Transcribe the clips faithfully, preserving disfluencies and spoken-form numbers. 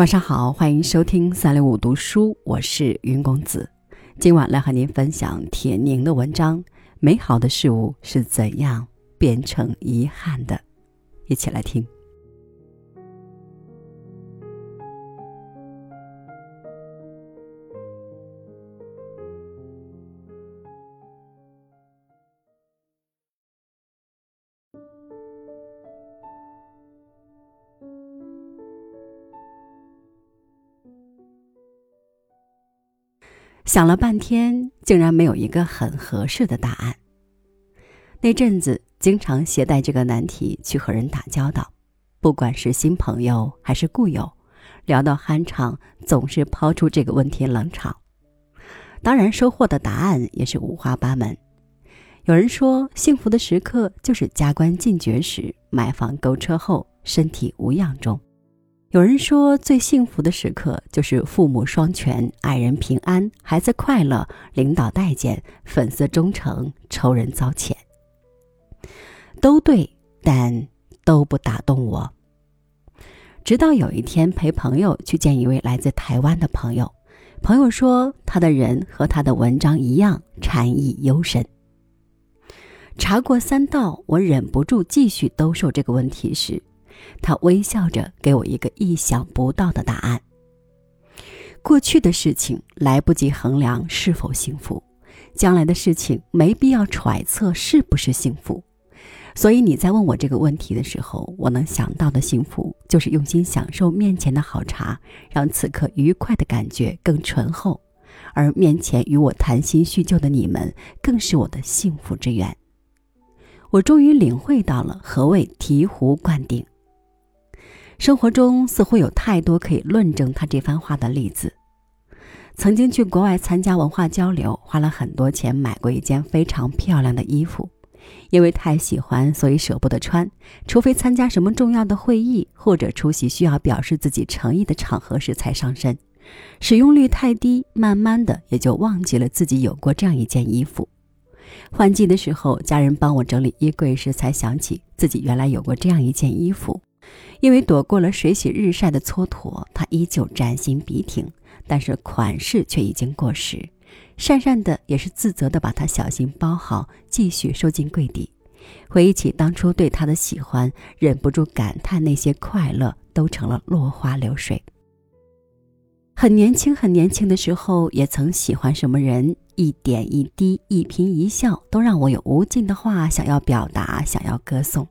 晚上好，欢迎收听三六五读书，我是云公子。今晚来和您分享铁凝的文章《美好的事物是怎样变成遗憾的》，一起来听。想了半天，竟然没有一个很合适的答案。那阵子经常携带这个难题去和人打交道，不管是新朋友还是故友，聊到酣畅，总是抛出这个问题冷场。当然收获的答案也是五花八门。有人说，幸福的时刻就是加官进爵时，买房购车后，身体无恙中。有人说，最幸福的时刻就是父母双全，爱人平安，孩子快乐，领导待见，粉丝忠诚，仇人遭谴。都对，但都不打动我。直到有一天陪朋友去见一位来自台湾的朋友，朋友说他的人和他的文章一样禅意幽深。查过三道，我忍不住继续兜售这个问题时，他微笑着给我一个意想不到的答案。过去的事情来不及衡量是否幸福，将来的事情没必要揣测是不是幸福。所以你在问我这个问题的时候，我能想到的幸福就是用心享受面前的好茶，让此刻愉快的感觉更醇厚，而面前与我谈心叙旧的你们，更是我的幸福之源。我终于领会到了何谓醍醐灌顶。生活中似乎有太多可以论证他这番话的例子。曾经去国外参加文化交流，花了很多钱买过一件非常漂亮的衣服，因为太喜欢，所以舍不得穿，除非参加什么重要的会议或者出席需要表示自己诚意的场合时才上身。使用率太低，慢慢的也就忘记了自己有过这样一件衣服。换季的时候，家人帮我整理衣柜时才想起自己原来有过这样一件衣服。因为躲过了水洗日晒的蹉跎，它依旧崭新笔挺，但是款式却已经过时。讪讪的也是自责的把它小心包好，继续收进柜底。回忆起当初对它的喜欢，忍不住感叹那些快乐都成了落花流水。很年轻很年轻的时候，也曾喜欢什么人，一点一滴，一颦一笑，都让我有无尽的话想要表达，想要歌颂。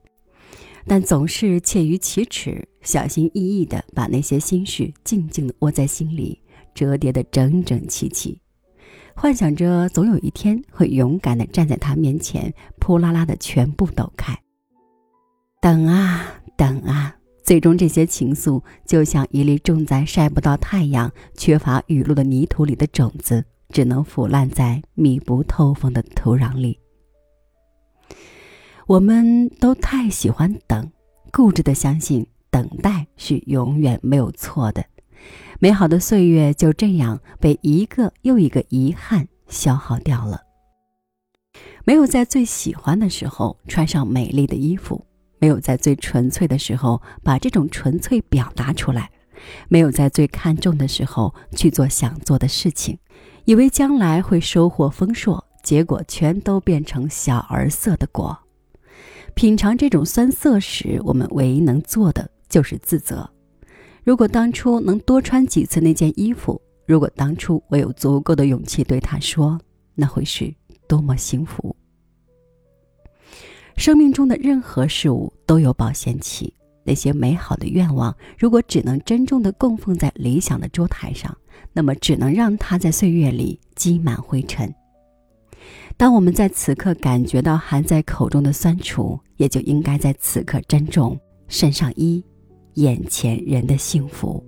但总是怯于启齿，小心翼翼地把那些心事静静地窝在心里，折叠得整整齐齐，幻想着总有一天会勇敢地站在他面前，扑啦啦地全部抖开。等啊等啊，最终这些情愫就像一粒种在晒不到太阳，缺乏雨露的泥土里的种子，只能腐烂在密不透风的土壤里。我们都太喜欢等，固执地相信等待是永远没有错的。美好的岁月就这样被一个又一个遗憾消耗掉了。没有在最喜欢的时候穿上美丽的衣服，没有在最纯粹的时候把这种纯粹表达出来，没有在最看重的时候去做想做的事情，以为将来会收获丰硕，结果全都变成小儿涩的果。品尝这种酸涩时，我们唯一能做的就是自责。如果当初能多穿几次那件衣服，如果当初我有足够的勇气对他说，那会是多么幸福。生命中的任何事物都有保鲜期，那些美好的愿望，如果只能珍重地供奉在理想的桌台上，那么只能让它在岁月里积满灰尘。当我们在此刻感觉到含在口中的酸楚，也就应该在此刻珍重身上衣眼前人的幸福。